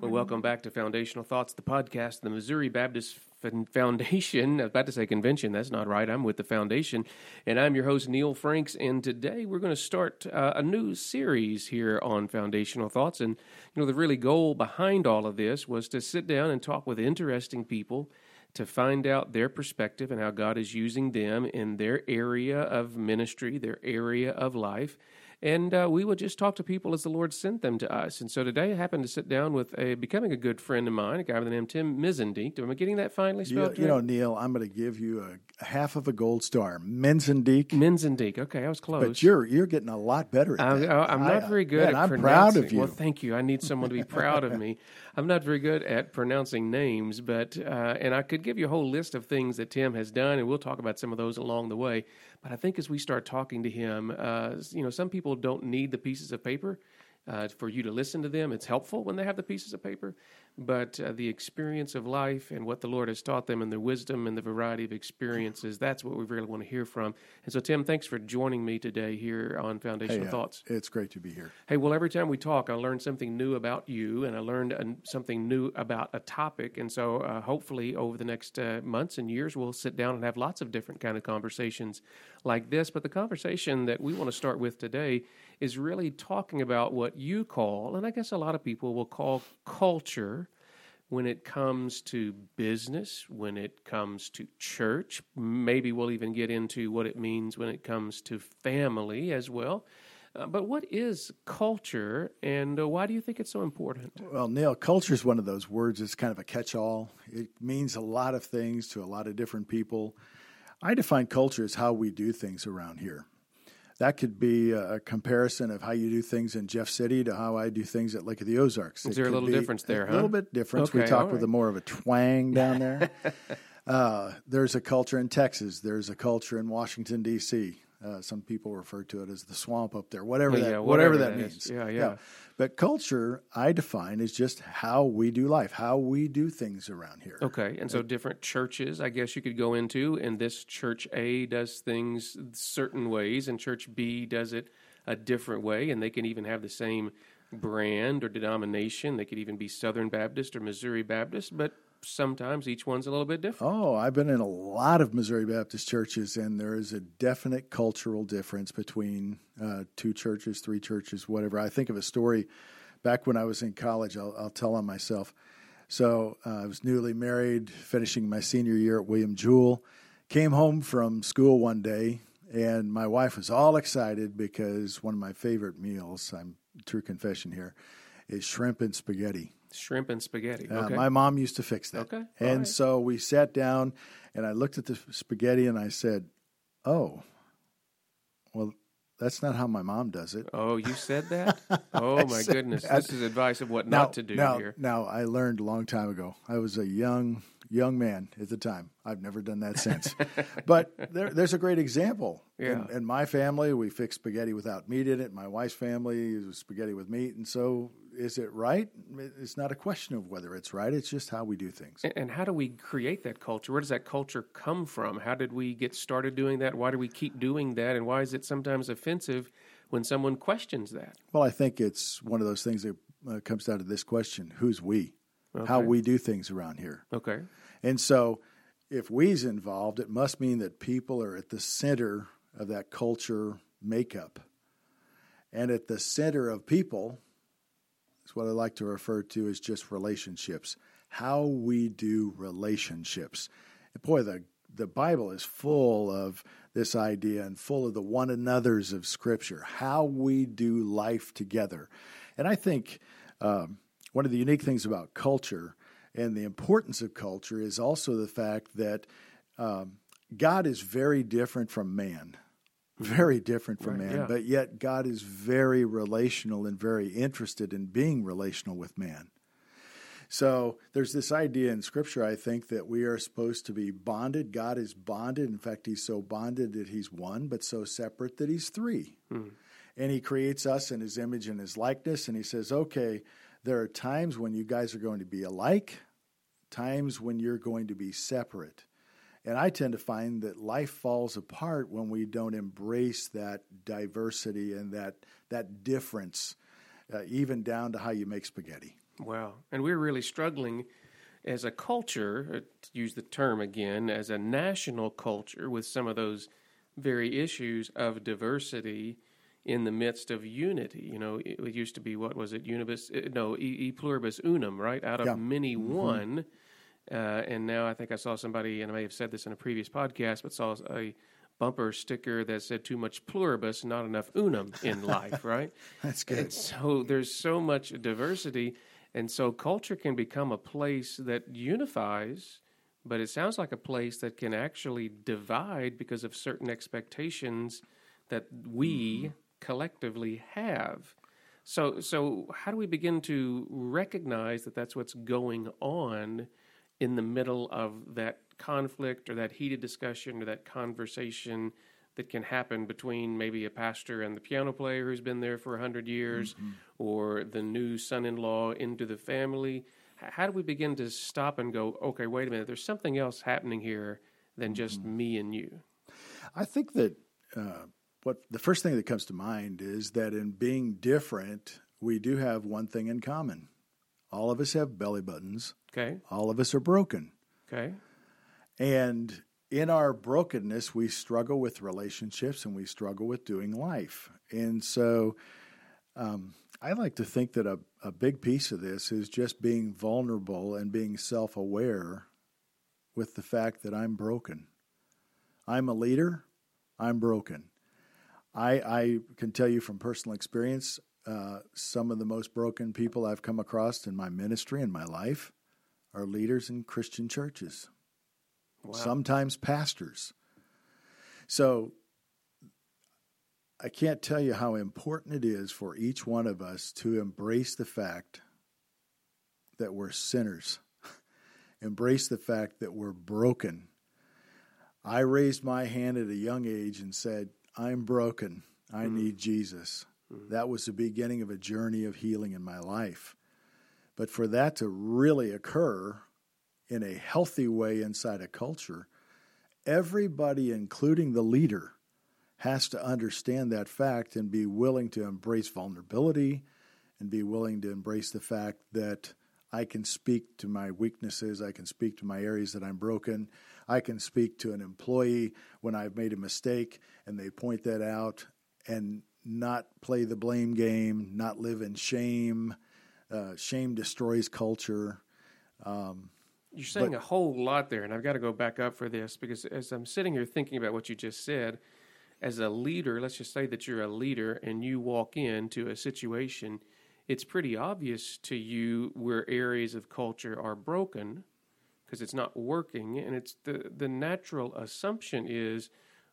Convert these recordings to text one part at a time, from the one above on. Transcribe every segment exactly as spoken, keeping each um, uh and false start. Well, welcome back to Foundational Thoughts, the podcast. The Missouri Baptist Foundation, I was about to say convention, that's not right, I'm with the foundation, and I'm your host, Neil Franks, and today we're going to start uh, a new series here on Foundational Thoughts, and you know, the really goal behind all of this was to sit down and talk with interesting people to find out their perspective and how God is using them in their area of ministry, their area of life. And uh, we would just talk to people as the Lord sent them to us. And so today I happened to sit down with a becoming a good friend of mine, a guy by the name Tim Menzendeek. Am I getting that finally spelled? You, you know, Neil, I'm going to give you a half of a gold star. Menzendeek. Menzendeek. Okay, I was close. But you're you're getting a lot better at I'm, that. I'm not I, very good man, at I'm pronouncing. I'm proud of you. Well, thank you. I need someone to be proud of me. I'm not very good at pronouncing names, but uh, and I could give you a whole list of things that Tim has done, and we'll talk about some of those along the way. But I think as we start talking to him, uh, you know, some people don't need the pieces of paper uh, for you to listen to them. It's helpful when they have the pieces of paper, but uh, the experience of life and what the Lord has taught them and their wisdom and the variety of experiences, that's what we really want to hear from. And so, Tim, thanks for joining me today here on Foundational hey, uh, Thoughts. It's great to be here. Hey, well, every time we talk, I learn something new about you, and I learned uh, something new about a topic. And so uh, hopefully over the next uh, months and years, we'll sit down and have lots of different kind of conversations like this. But the conversation that we want to start with today is really talking about what you call, and I guess a lot of people will call culture when it comes to business, when it comes to church. Maybe we'll even get into what it means when it comes to family as well. Uh, but what is culture, and uh, why do you think it's so important? Well, Neil, culture is one of those words that's kind of a catch-all. It means a lot of things to a lot of different people. I define culture as how we do things around here. That could be a comparison of how you do things in Jeff City to how I do things at Lake of the Ozarks. Is there a little difference there, huh? A little bit difference. Okay, we talk right. with a more of a twang down there. uh, there's a culture in Texas. There's a culture in Washington, D C Uh, some people refer to it as the swamp up there, whatever yeah, that, yeah, whatever, whatever that, that means. Yeah, yeah, yeah. But culture, I define, is just how we do life, how we do things around here. Okay, and so different churches, I guess you could go into, and this church A does things certain ways, and church B does it a different way, and they can even have the same brand or denomination. They could even be Southern Baptist or Missouri Baptist, but sometimes each one's a little bit different. Oh, I've been in a lot of Missouri Baptist churches, and there is a definite cultural difference between uh, two churches, three churches, whatever. I think of a story back when I was in college. I'll, I'll tell on myself. So uh, I was newly married, finishing my senior year at William Jewell. Came home from school one day, and my wife was all excited because one of my favorite meals, I'm true confession here, is shrimp and spaghetti. Shrimp and spaghetti. Okay. Uh, my mom used to fix that. Okay. And right. so we sat down, and I looked at the spaghetti, and I said, oh, well, that's not how my mom does it. Oh, you said that? Oh, my goodness. That. This is advice of what now, not to do now, here. Now, I learned a long time ago. I was a young, young man at the time. I've never done that since. But there, there's a great example. Yeah. In, in my family, we fixed spaghetti without meat in it. My wife's family, it was spaghetti with meat, and so... Is it right? It's not a question of whether it's right. It's just how we do things. And how do we create that culture? Where does that culture come from? How did we get started doing that? Why do we keep doing that? And why is it sometimes offensive when someone questions that? Well, I think it's one of those things that uh, comes down to this question, who's we? Okay. How we do things around here. Okay. And so if we's involved, it must mean that people are at the center of that culture makeup. And at the center of people... It's what I like to refer to as just relationships, how we do relationships. And boy, the, the Bible is full of this idea and full of the one another's of Scripture, how we do life together. And I think um, one of the unique things about culture and the importance of culture is also the fact that um, God is very different from man. Very different from right, man, yeah. But yet God is very relational and very interested in being relational with man. So there's this idea in Scripture, I think, that we are supposed to be bonded. God is bonded. In fact, he's so bonded that he's one, but so separate that he's three. Mm-hmm. And he creates us in his image and his likeness, and he says, okay, there are times when you guys are going to be alike, times when you're going to be separate. And I tend to find that life falls apart when we don't embrace that diversity and that that difference, uh, even down to how you make spaghetti. Wow. And we're really struggling as a culture, to use the term again, as a national culture with some of those very issues of diversity in the midst of unity. You know, it used to be, what was it, unibus, no, e pluribus unum, right? Out of yeah. many, mm-hmm. one. Uh, and now I think I saw somebody, and I may have said this in a previous podcast, but saw a bumper sticker that said too much pluribus, not enough unum in life, right? That's good. And so there's so much diversity, and so culture can become a place that unifies, but it sounds like a place that can actually divide because of certain expectations that we mm-hmm. collectively have. So, so how do we begin to recognize that that's what's going on in the middle of that conflict or that heated discussion or that conversation that can happen between maybe a pastor and the piano player who's been there for a hundred years mm-hmm. or the new son-in-law into the family? How do we begin to stop and go, okay, wait a minute, there's something else happening here than just mm-hmm. me and you? I think that uh, what the first thing that comes to mind is that in being different, we do have one thing in common. All of us have belly buttons. Okay. All of us are broken. Okay. And in our brokenness, we struggle with relationships and we struggle with doing life. And so um, I like to think that a, a big piece of this is just being vulnerable and being self-aware with the fact that I'm broken. I'm a leader. I'm broken. I, I can tell you from personal experience, Uh, some of the most broken people I've come across in my ministry and my life are leaders in Christian churches, wow. sometimes pastors. So I can't tell you how important it is for each one of us to embrace the fact that we're sinners, embrace the fact that we're broken. I raised my hand at a young age and said, I'm broken. I mm. need Jesus. That was the beginning of a journey of healing in my life. But for that to really occur in a healthy way inside a culture, everybody, including the leader, has to understand that fact and be willing to embrace vulnerability and be willing to embrace the fact that I can speak to my weaknesses, I can speak to my areas that I'm broken, I can speak to an employee when I've made a mistake and they point that out, and not play the blame game, not live in shame. Uh, shame destroys culture. Um, You're saying but, a whole lot there, and I've got to go back up for this, because as I'm sitting here thinking about what you just said, as a leader, let's just say that you're a leader and you walk into a situation, it's pretty obvious to you where areas of culture are broken because it's not working, and it's the, the natural assumption is,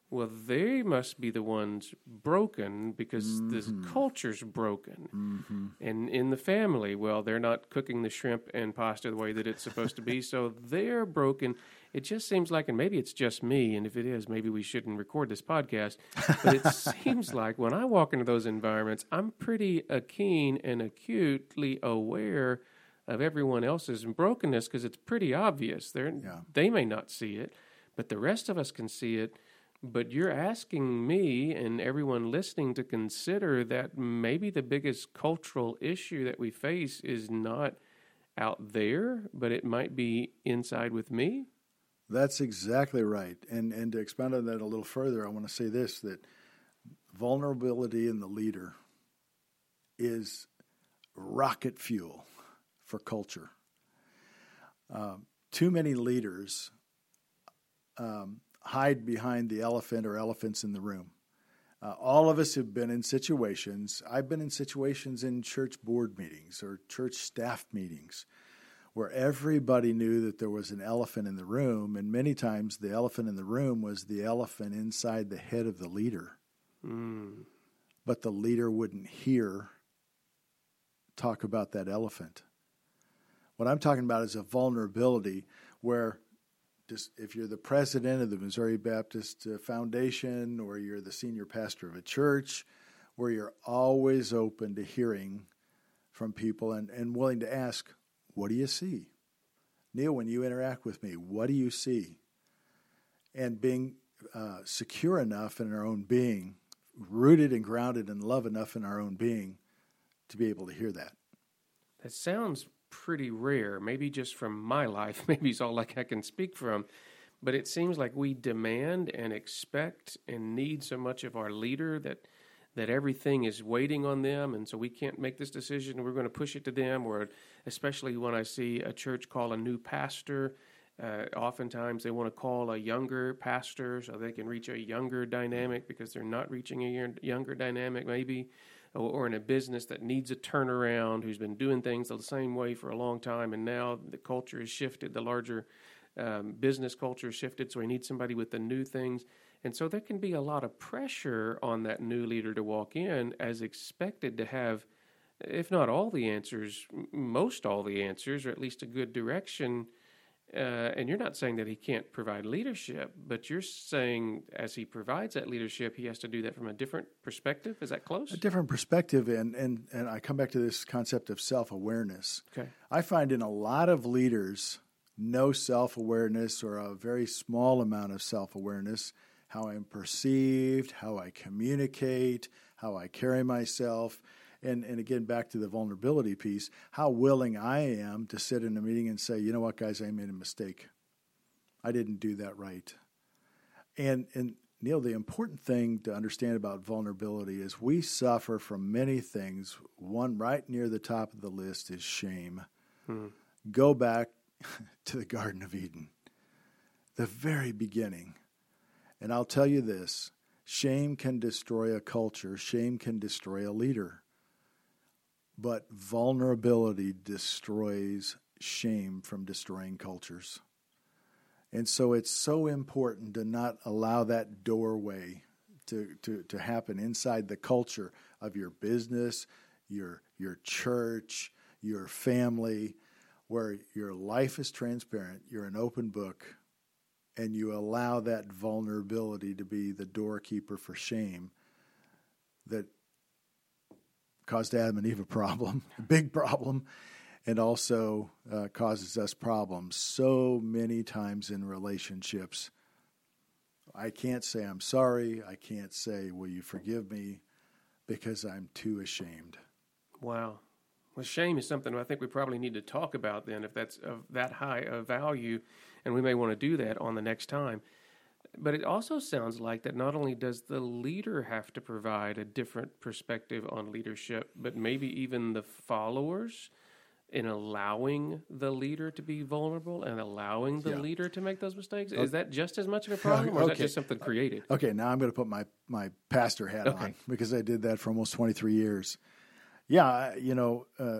well, they must be the ones broken because mm-hmm. this culture's broken. Mm-hmm. And in the family, well, they're not cooking the shrimp and pasta the way that it's supposed to be, so they're broken. It just seems like, and maybe it's just me, and if it is, maybe we shouldn't record this podcast, but it seems like when I walk into those environments, I'm pretty keen and acutely aware of everyone else's brokenness because it's pretty obvious. They're, yeah. They may not see it, but the rest of us can see it. But you're asking me and everyone listening to consider that maybe the biggest cultural issue that we face is not out there, but it might be inside with me? That's exactly right. And and to expand on that a little further, I want to say this, that vulnerability in the leader is rocket fuel for culture. Um, too many leaders... Um, hide behind the elephant or elephants in the room. Uh, all of us have been in situations. I've been in situations in church board meetings or church staff meetings where everybody knew that there was an elephant in the room, and many times the elephant in the room was the elephant inside the head of the leader. Mm. But the leader wouldn't hear talk about that elephant. What I'm talking about is a vulnerability where just if you're the president of the Missouri Baptist Foundation or you're the senior pastor of a church, where you're always open to hearing from people and, and willing to ask, what do you see? Neil, when you interact with me, what do you see? and being uh, secure enough in our own being, rooted and grounded in love enough in our own being to be able to hear that. That sounds pretty rare, maybe just from my life, maybe it's all like I can speak from, but it seems like we demand and expect and need so much of our leader that that everything is waiting on them, and so we can't make this decision, we're going to push it to them, or especially when I see a church call a new pastor, uh, oftentimes they want to call a younger pastor so they can reach a younger dynamic because they're not reaching a younger dynamic maybe, or, or in a business that needs a turnaround, who's been doing things the same way for a long time, and now the culture has shifted, the larger um, business culture has shifted, so we need somebody with the new things. And so there can be a lot of pressure on that new leader to walk in as expected to have, if not all the answers, most all the answers, or at least a good direction. Uh, and you're not saying that he can't provide leadership, but you're saying as he provides that leadership, he has to do that from a different perspective. Is that close? A different perspective, and and, and I come back to this concept of self-awareness. Okay. I find in a lot of leaders no self-awareness or a very small amount of self-awareness, how I'm perceived, how I communicate, how I carry myself, and, and again, back to the vulnerability piece, how willing I am to sit in a meeting and say, you know what, guys, I made a mistake. I didn't do that right. And, and Neil, the important thing to understand about vulnerability is we suffer from many things. One right near the top of the list is shame. Hmm. Go back to the Garden of Eden, the very beginning. And I'll tell you this, shame can destroy a culture. Shame can destroy a leader. But vulnerability destroys shame from destroying cultures. And so it's so important to not allow that doorway to, to, to happen inside the culture of your business, your, your church, your family, where your life is transparent, you're an open book, and you allow that vulnerability to be the doorkeeper for shame that caused Adam and Eve a problem, a big problem, and also uh, causes us problems so many times in relationships. I can't say I'm sorry. I can't say, will you forgive me, because I'm too ashamed. Wow. Well, shame is something I think we probably need to talk about then, if that's of that high of value, and we may want to do that on the next time. But it also sounds like that not only does the leader have to provide a different perspective on leadership, but maybe even the followers in allowing the leader to be vulnerable and allowing the yeah. leader to make those mistakes. Is that just as much of a problem, or is okay. that just something created? Okay, now I'm going to put my, my pastor hat okay. on, because I did that for almost twenty-three years. Yeah, you know, uh,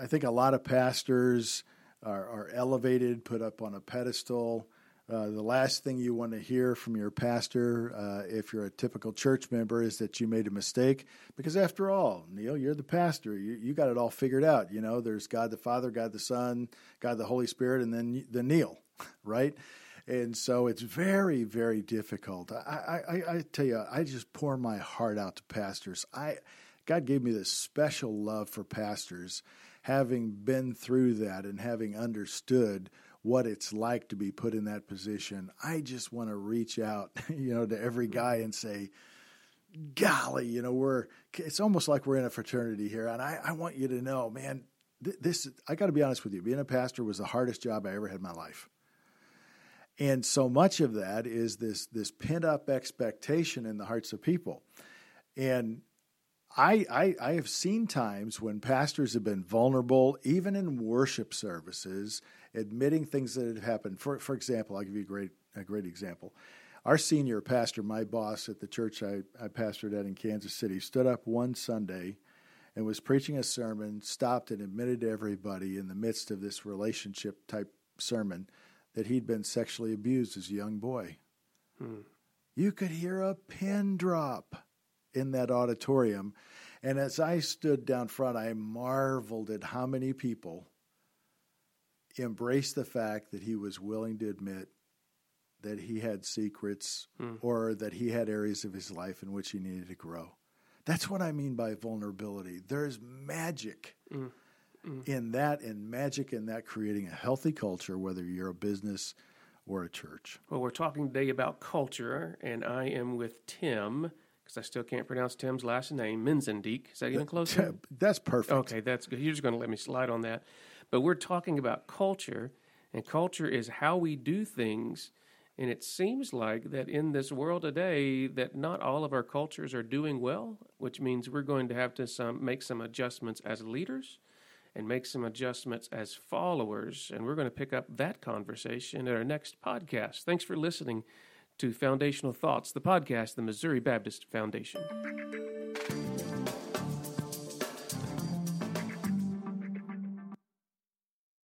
I think a lot of pastors are, are elevated, put up on a pedestal. Uh, the last thing you want to hear from your pastor, uh, if you're a typical church member, is that you made a mistake. Because after all, Neil, you're the pastor. You, you got it all figured out. You know, there's God the Father, God the Son, God the Holy Spirit, and then the Neil, right? And so it's very, very difficult. I, I, I tell you, I just pour my heart out to pastors. I... God gave me this special love for pastors, having been through that and having understood what it's like to be put in that position. I just want to reach out, you know, to every guy and say, golly, you know, we're, it's almost like we're in a fraternity here. And I, I want you to know, man, th- this, I got to be honest with you, being a pastor was the hardest job I ever had in my life. And so much of that is this, this pent up expectation in the hearts of people. And I, I I have seen times when pastors have been vulnerable, even in worship services, admitting things that had happened. For for example, I'll give you a great a great example. Our senior pastor, my boss at the church I, I pastored at in Kansas City, stood up one Sunday and was preaching a sermon, stopped and admitted to everybody in the midst of this relationship-type sermon that he'd been sexually abused as a young boy. Hmm. You could hear a pin drop in that auditorium. And as I stood down front, I marveled at how many people embraced the fact that he was willing to admit that he had secrets hmm. or that he had areas of his life in which he needed to grow. That's what I mean by vulnerability. There's magic hmm. Hmm. in that, and magic in that creating a healthy culture, whether you're a business or a church? Well, we're talking today about culture, and I am with Tim, because I still can't pronounce Tim's last name, Menzendeek. Is that even close? That's perfect. Okay, that's good. You're just going to let me slide on that. But we're talking about culture, and culture is how we do things, and it seems like that in this world today that not all of our cultures are doing well, which means we're going to have to some, make some adjustments as leaders and make some adjustments as followers, and we're going to pick up that conversation at our next podcast. Thanks for listening to Foundational Thoughts, the podcast, the Missouri Baptist Foundation.